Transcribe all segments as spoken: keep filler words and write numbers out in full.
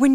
When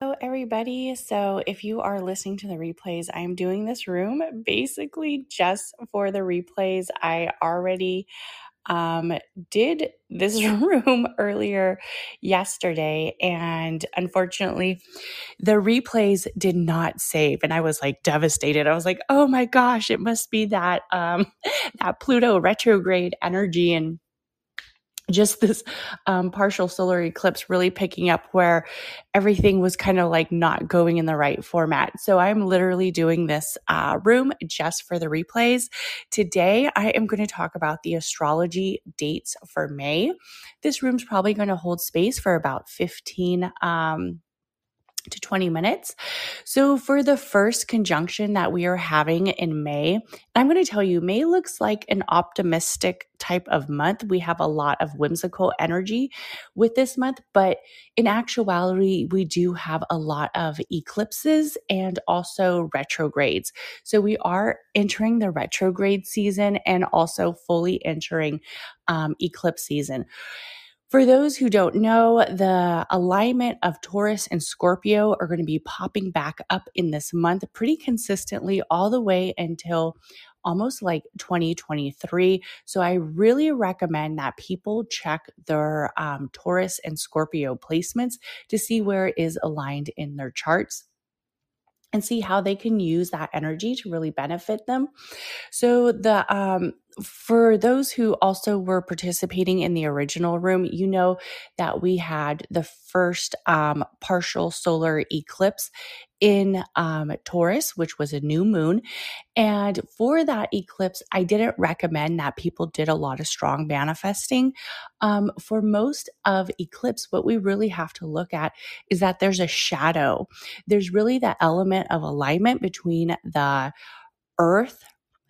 Hello everybody. So if you are listening to the replays, I am doing this room basically just for the replays. I already um, did this room earlier yesterday, and unfortunately the replays did not save, and I was like devastated. I was like, oh my gosh, it must be that um, that Pluto retrograde energy and just this um, partial solar eclipse really picking up where everything was kind of like not going in the right format. So I'm literally doing this uh, room just for the replays. Today, I am going to talk about the astrology dates for May. This room's probably going to hold space for about fifteen um to twenty minutes. So for the first conjunction that we are having in May, I'm going to tell you, May looks like an optimistic type of month. We have a lot of whimsical energy with this month, but in actuality, we do have a lot of eclipses and also retrogrades. So we are entering the retrograde season and also fully entering um, eclipse season. For those who don't know, the alignment of Taurus and Scorpio are going to be popping back up in this month pretty consistently all the way until almost like twenty twenty-three. So I really recommend that people check their um, Taurus and Scorpio placements to see where it is aligned in their charts and see how they can use that energy to really benefit them. So the um, for those who also were participating in the original room, you know that we had the first um, partial solar eclipse in um, Taurus, which was a new moon. And for that eclipse, I didn't recommend that people did a lot of strong manifesting. Um, for most of eclipse, what we really have to look at is that there's a shadow. There's really that element of alignment between the Earth,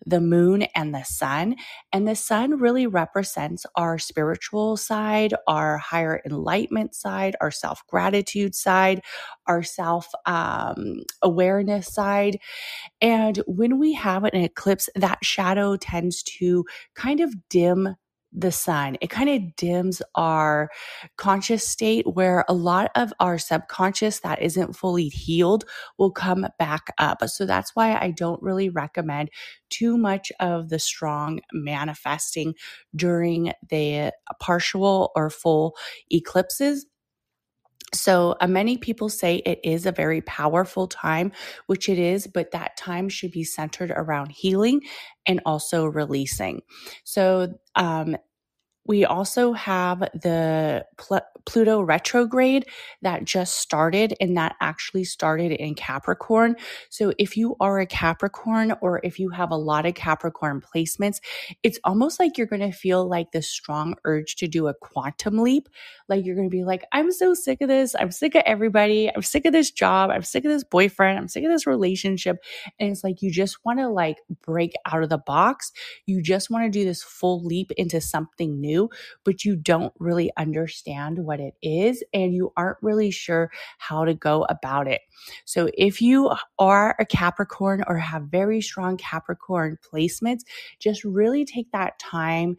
the moon, and the sun. And the sun really represents our spiritual side, our higher enlightenment side, our self-gratitude side, our self-awareness um, side. And when we have an eclipse, that shadow tends to kind of dim the sun. It kind of dims our conscious state where a lot of our subconscious that isn't fully healed will come back up. So that's why I don't really recommend too much of the strong manifesting during the partial or full eclipses. So uh, many people say it is a very powerful time, which it is, but that time should be centered around healing and also releasing. So um, we also have the Pl- Pluto retrograde that just started, and that actually started in Capricorn. So if you are a Capricorn or if you have a lot of Capricorn placements, it's almost like you're going to feel like this strong urge to do a quantum leap. Like you're going to be like, I'm so sick of this. I'm sick of everybody. I'm sick of this job. I'm sick of this boyfriend. I'm sick of this relationship. And it's like, you just want to like break out of the box. You just want to do this full leap into something new, but you don't really understand what it is and you aren't really sure how to go about it. So if you are a Capricorn or have very strong Capricorn placements, just really take that time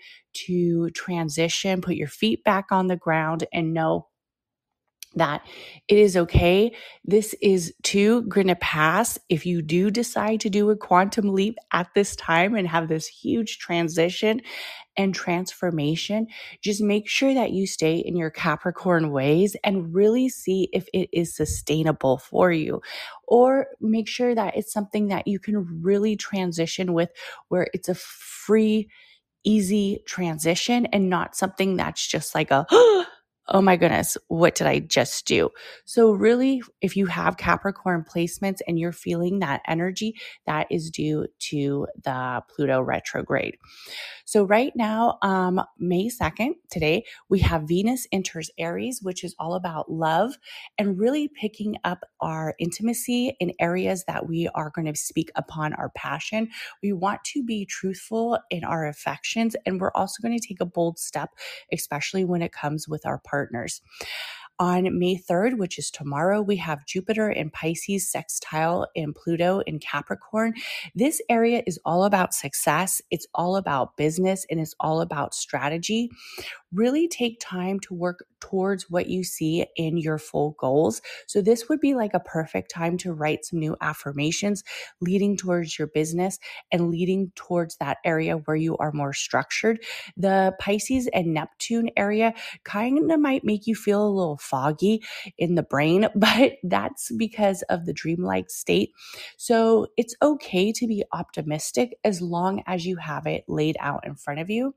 to transition, put your feet back on the ground and know that it is okay. This is too going to pass. If you do decide to do a quantum leap at this time and have this huge transition and transformation, just make sure that you stay in your Capricorn ways and really see if it is sustainable for you, or make sure that it's something that you can really transition with, where it's a free, easy transition and not something that's just like a, oh my goodness, what did I just do? So really, if you have Capricorn placements and you're feeling that energy, that is due to the Pluto retrograde. So right now, um, May second, today, we have Venus enters Aries, which is all about love and really picking up our intimacy in areas that we are going to speak upon our passion. We want to be truthful in our affections, and we're also going to take a bold step, especially when it comes with our partner. partners. On May third, which is tomorrow, we have Jupiter in Pisces, sextile in Pluto in Capricorn. This area is all about success. It's all about business, and it's all about strategy. Really take time to work towards what you see in your full goals. So this would be like a perfect time to write some new affirmations leading towards your business and leading towards that area where you are more structured. The Pisces and Neptune area kind of might make you feel a little foggy in the brain, but that's because of the dreamlike state. So it's okay to be optimistic as long as you have it laid out in front of you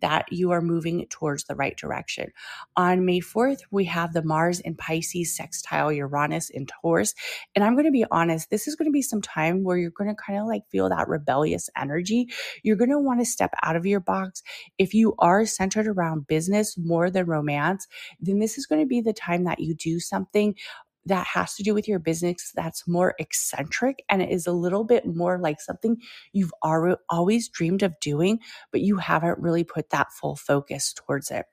that you are moving towards the right direction. On May fourth, we have the Mars in Pisces, sextile Uranus in Taurus. And I'm going to be honest, this is going to be some time where you're going to kind of like feel that rebellious energy. You're going to want to step out of your box. If you are centered around business more than romance, then this is going to be the time that you do something that has to do with your business that's more eccentric, and it is a little bit more like something you've always dreamed of doing, but you haven't really put that full focus towards it.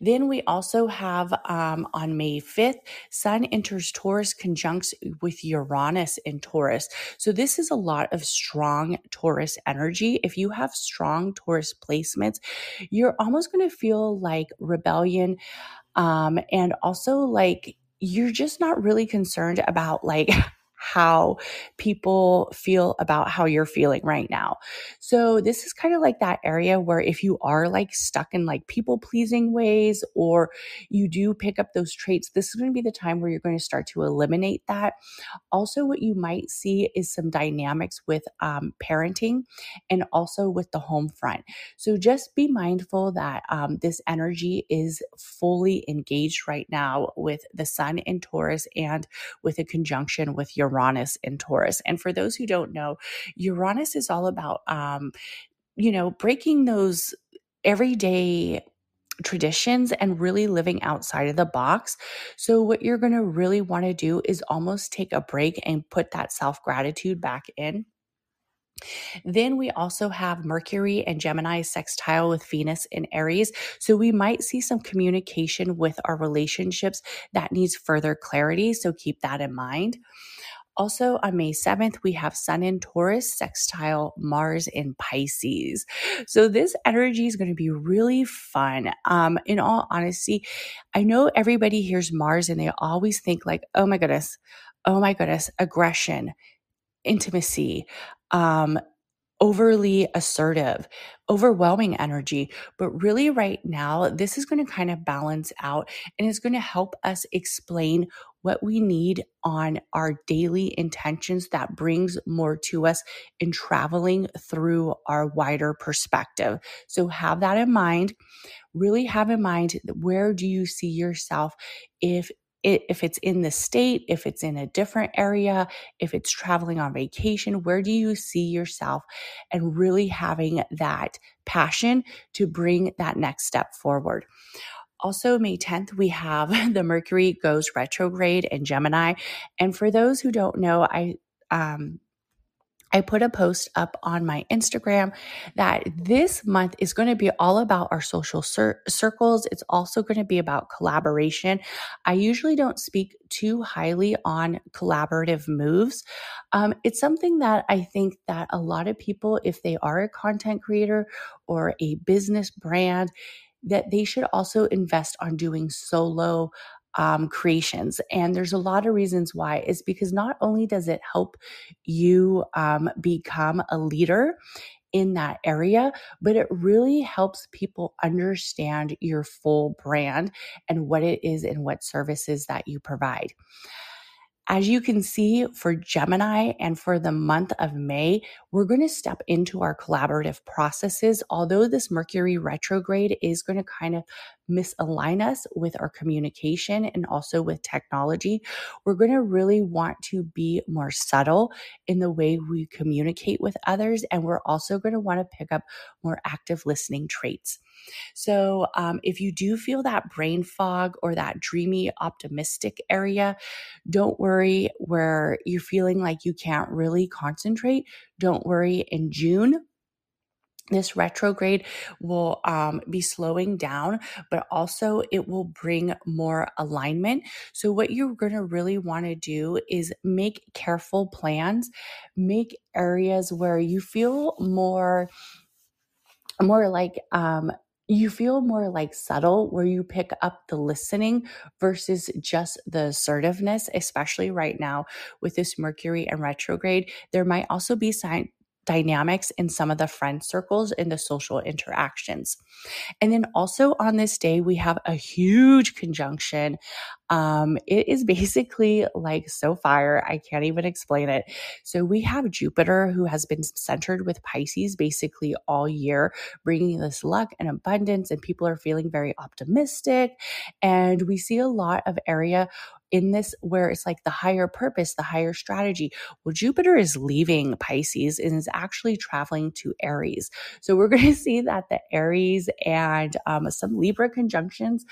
Then we also have um, on May fifth, Sun enters Taurus, conjuncts with Uranus in Taurus. So this is a lot of strong Taurus energy. If you have strong Taurus placements, you're almost going to feel like rebellion um, and also like you're just not really concerned about like how people feel about how you're feeling right now. So this is kind of like that area where if you are like stuck in like people pleasing ways, or you do pick up those traits, this is going to be the time where you're going to start to eliminate that. Also, what you might see is some dynamics with um, parenting and also with the home front. So just be mindful that um, this energy is fully engaged right now with the Sun in Taurus and with a conjunction with your Uranus in Taurus. And for those who don't know, Uranus is all about, um, you know, breaking those everyday traditions and really living outside of the box. So what you're going to really want to do is almost take a break and put that self-gratitude back in. Then we also have Mercury and Gemini sextile with Venus in Aries. So we might see some communication with our relationships that needs further clarity. So keep that in mind. Also on May seventh, we have Sun in Taurus, sextile Mars in Pisces. So this energy is going to be really fun. Um, in all honesty, I know everybody hears Mars and they always think like, oh my goodness, oh my goodness, aggression, intimacy, um, overly assertive, overwhelming energy. But really right now, this is going to kind of balance out, and it's going to help us explain what we need on our daily intentions that brings more to us in traveling through our wider perspective. So have that in mind. Really have in mind, where do you see yourself if If it's in the state, if it's in a different area, if it's traveling on vacation, where do you see yourself? And really having that passion to bring that next step forward. Also, May tenth, we have the Mercury goes retrograde in Gemini. And for those who don't know, I, um, I put a post up on my Instagram that this month is going to be all about our social cir- circles. It's also going to be about collaboration. I usually don't speak too highly on collaborative moves. Um, it's something that I think that a lot of people, if they are a content creator or a business brand, that they should also invest on doing solo Um, creations. And there's a lot of reasons why. It's because not only does it help you um, become a leader, in that area, but it really helps people understand your full brand and what it is and what services that you provide. As you can see, for Gemini and for the month of May, we're going to step into our collaborative processes. Although this Mercury retrograde is going to kind of misalign us with our communication and also with technology, we're going to really want to be more subtle in the way we communicate with others. And we're also going to want to pick up more active listening traits. So um, if you do feel that brain fog or that dreamy, optimistic area, don't worry where you're feeling like you can't really concentrate. Don't worry, in June, this retrograde will um, be slowing down, but also it will bring more alignment. So what you're going to really want to do is make careful plans, make areas where you feel more, more like, um, you feel more like subtle, where you pick up the listening versus just the assertiveness, especially right now with this Mercury and retrograde. There might also be sign dynamics in some of the friend circles and the social interactions. And then also on this day, we have a huge conjunction. Um, it is basically like so fire. I can't even explain it. So we have Jupiter, who has been centered with Pisces basically all year, bringing this luck and abundance, and people are feeling very optimistic. And we see a lot of area in this where it's like the higher purpose, the higher strategy. Well, Jupiter is leaving Pisces and is actually traveling to Aries. So we're going to see that the Aries and um, some Libra conjunctions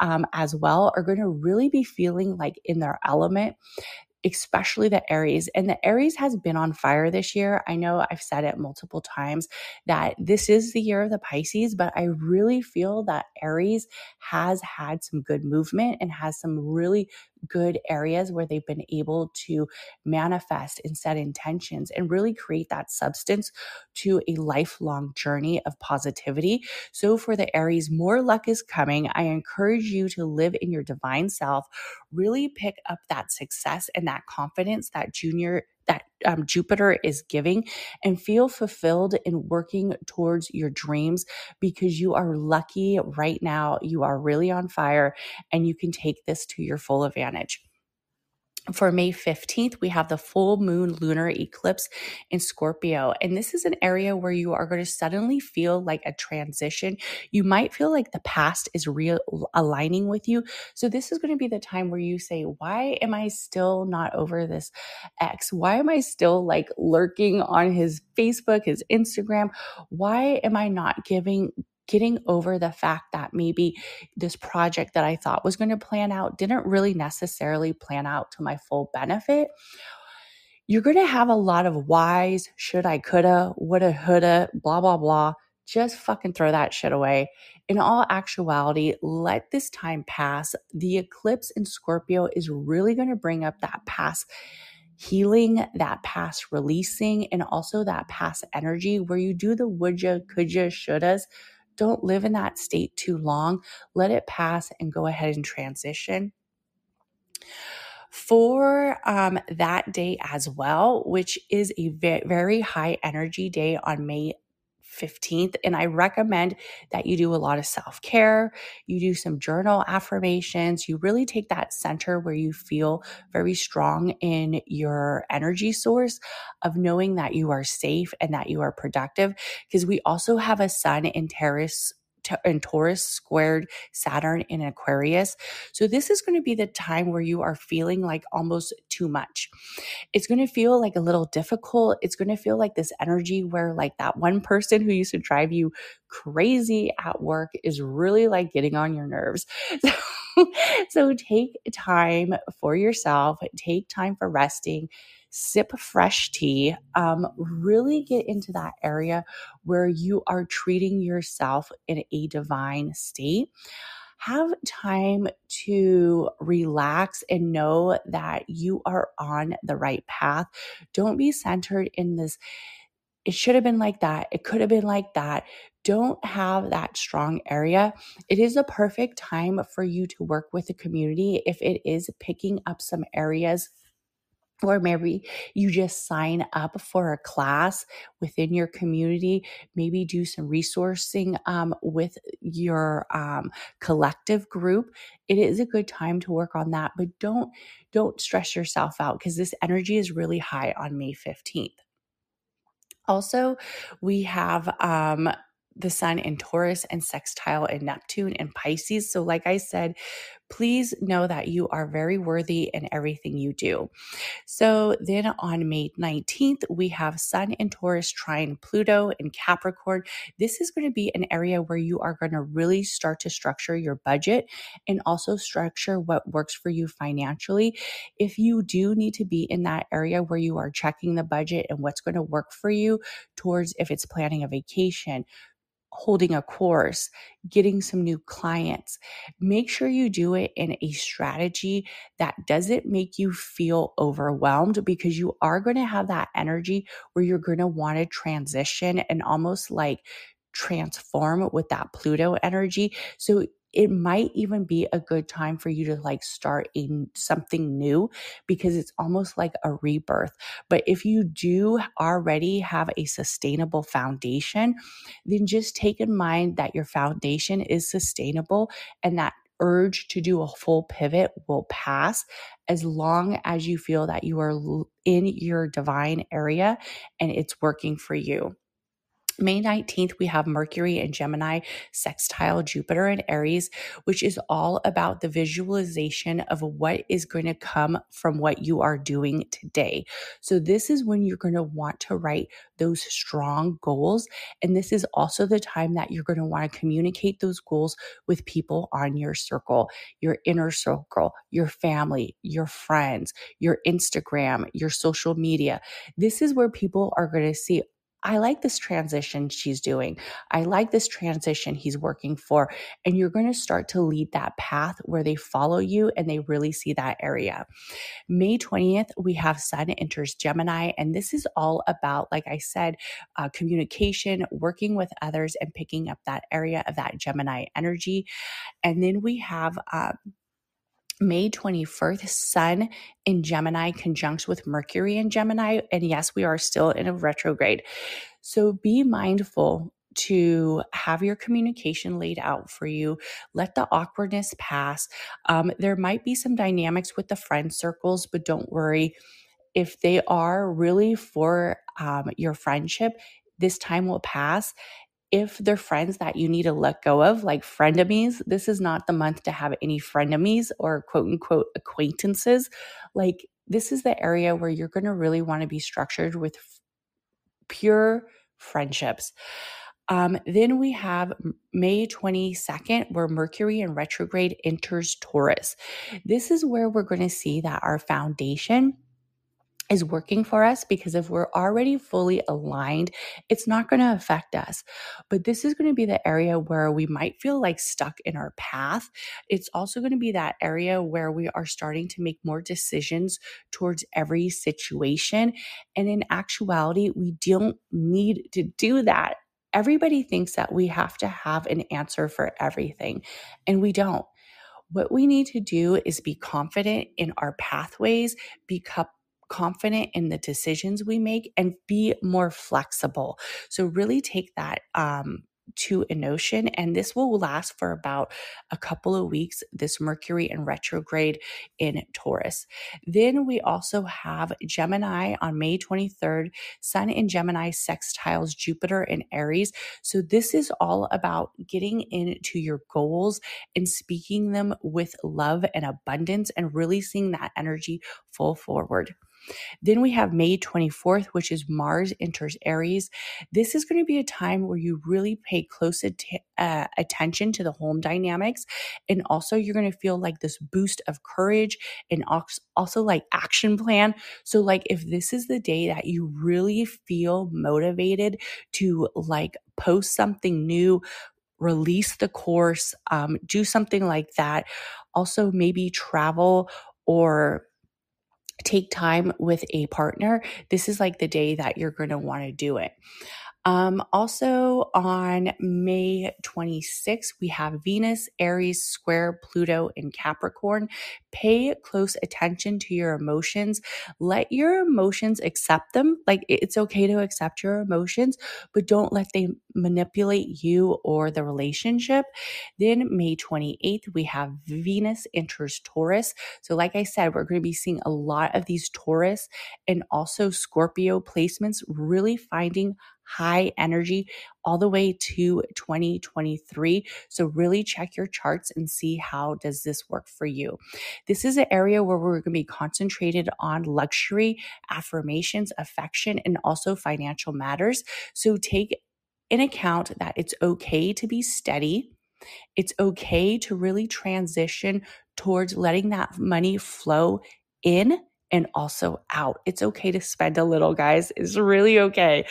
um, as well are going to really be feeling like in their element, especially the Aries. And the Aries has been on fire this year. I know I've said it multiple times that this is the year of the Pisces, but I really feel that Aries has had some good movement and has some really good areas where they've been able to manifest and set intentions and really create that substance to a lifelong journey of positivity. So for the Aries, more luck is coming. I encourage you to live in your divine self, really pick up that success and that confidence that junior that um, Jupiter is giving, and feel fulfilled in working towards your dreams, because you are lucky right now. You are really on fire and you can take this to your full advantage. For May fifteenth, we have the full moon lunar eclipse in Scorpio. And this is an area where you are going to suddenly feel like a transition. You might feel like the past is realigning with you. So this is going to be the time where you say, why am I still not over this ex? Why am I still like lurking on his Facebook, his Instagram? Why am I not giving Getting over the fact that maybe this project that I thought was going to plan out didn't really necessarily plan out to my full benefit? You're going to have a lot of whys, should I, coulda, woulda, houlda, blah, blah, blah. Just fucking throw that shit away. In all actuality, let this time pass. The eclipse in Scorpio is really going to bring up that past healing, that past releasing, and also that past energy where you do the woulda, coulda, shouldas. Don't live in that state too long. Let it pass and go ahead and transition. For um, that day as well, which is a ve- very high energy day on May fifteenth. And I recommend that you do a lot of self-care, you do some journal affirmations, you really take that center where you feel very strong in your energy source of knowing that you are safe and that you are productive. Because we also have a sun in Taurus, in Taurus squared Saturn in Aquarius. So this is going to be the time where you are feeling like almost too much. It's going to feel like a little difficult. It's going to feel like this energy where like that one person who used to drive you crazy at work is really like getting on your nerves. So So take time for yourself, take time for resting, sip fresh tea, um, really get into that area where you are treating yourself in a divine state. Have time to relax and know that you are on the right path. Don't be centered in this, it should have been like that, it could have been like that. Don't have that strong area. It is a perfect time for you to work with the community if it is picking up some areas Or maybe you just sign up for a class within your community, maybe do some resourcing um, with your um, collective group. It is a good time to work on that, but don't, don't stress yourself out because this energy is really high on May fifteenth. Also, we have um, the sun in Taurus and sextile in Neptune and Pisces. So like I said, please know that you are very worthy in everything you do. So then on May nineteenth, we have sun in Taurus trine Pluto in Capricorn. This is going to be an area where you are going to really start to structure your budget and also structure what works for you financially. If you do need to be in that area where you are checking the budget and what's going to work for you towards, if it's planning a vacation, holding a course, getting some new clients, make sure you do it in a strategy that doesn't make you feel overwhelmed, because you are going to have that energy where you're going to want to transition and almost like transform with that Pluto energy. So it might even be a good time for you to like start a, something new, because it's almost like a rebirth. But if you do already have a sustainable foundation, then just take in mind that your foundation is sustainable and that urge to do a full pivot will pass, as long as you feel that you are in your divine area and it's working for you. May nineteenth, we have Mercury and Gemini sextile Jupiter and Aries, which is all about the visualization of what is going to come from what you are doing today. So this is when you're going to want to write those strong goals. And this is also the time that you're going to want to communicate those goals with people on your circle, your inner circle, your family, your friends, your Instagram, your social media. This is where people are going to see, I like this transition she's doing. I like this transition he's working for. And you're going to start to lead that path where they follow you and they really see that area. May twentieth, we have Sun enters Gemini. And this is all about, like I said, uh, communication, working with others, and picking up that area of that Gemini energy. And then we have uh, May twenty-first, Sun in Gemini conjuncts with Mercury in Gemini. And yes, we are still in a retrograde. So be mindful to have your communication laid out for you. Let the awkwardness pass. Um, there might be some dynamics with the friend circles, but don't worry. If they are really for um, your friendship, this time will pass. If they're friends that you need to let go of, like frenemies, this is not the month to have any frenemies or quote unquote acquaintances. Like, this is the area where you're going to really want to be structured with f- pure friendships. Um, then we have May twenty-second, where Mercury in retrograde enters Taurus. This is where we're going to see that our foundation is working for us, because if we're already fully aligned, it's not going to affect us. But this is going to be the area where we might feel like stuck in our path. It's also going to be that area where we are starting to make more decisions towards every situation. And in actuality, we don't need to do that. Everybody thinks that we have to have an answer for everything, and we don't. What we need to do is be confident in our pathways, be cup- confident in the decisions we make, and be more flexible. So really take that um, to a notion, and this will last for about a couple of weeks, this Mercury in retrograde in Taurus. Then we also have Gemini on May twenty-third, Sun in Gemini sextiles Jupiter in Aries. So this is all about getting into your goals and speaking them with love and abundance, and really seeing that energy full forward. Then we have May twenty-fourth, which is Mars enters Aries. This is going to be a time where you really pay close at- uh, attention to the home dynamics. And also you're going to feel like this boost of courage and also like action plan. So like if this is the day that you really feel motivated to like post something new, release the course, um, do something like that. Also maybe travel or take time with a partner. This is like the day that you're going to want to do it. Um, also on May twenty-sixth, we have Venus, Aries, square Pluto in Capricorn. Pay close attention to your emotions. Let your emotions accept them. Like, it's okay to accept your emotions, but don't let them manipulate you or the relationship. Then May twenty-eighth, we have Venus enters Taurus. So like I said, we're going to be seeing a lot of these Taurus and also Scorpio placements, really finding high energy all the way to twenty twenty-three. So really check your charts and see how does this work for you. This is an area where we're going to be concentrated on luxury, affirmations, affection, and also financial matters. So take in account that it's okay to be steady. It's okay to really transition towards letting that money flow in and also out. It's okay to spend a little, guys. It's really okay.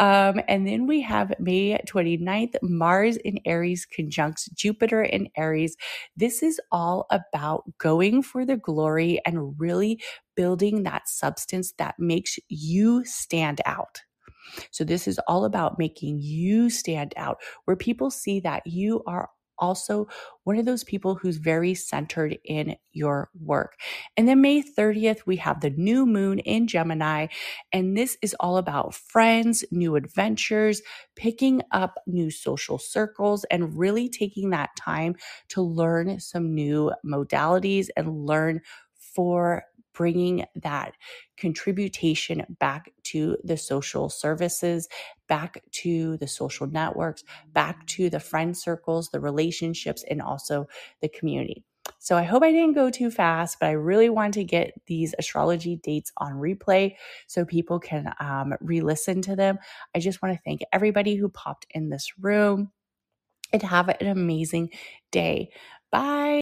Um, and then we have May twenty-ninth, Mars in Aries conjuncts Jupiter in Aries. This is all about going for the glory and really building that substance that makes you stand out. So this is all about making you stand out, where people see that you are also one of those people who's very centered in your work. And then May thirtieth, we have the new moon in Gemini. And this is all about friends, new adventures, picking up new social circles, and really taking that time to learn some new modalities and learn for bringing that contribution back to the social services, back to the social networks, back to the friend circles, the relationships, and also the community. So I hope I didn't go too fast, but I really wanted to get these astrology dates on replay so people can um, re-listen to them. I just want to thank everybody who popped in this room and have an amazing day. Bye.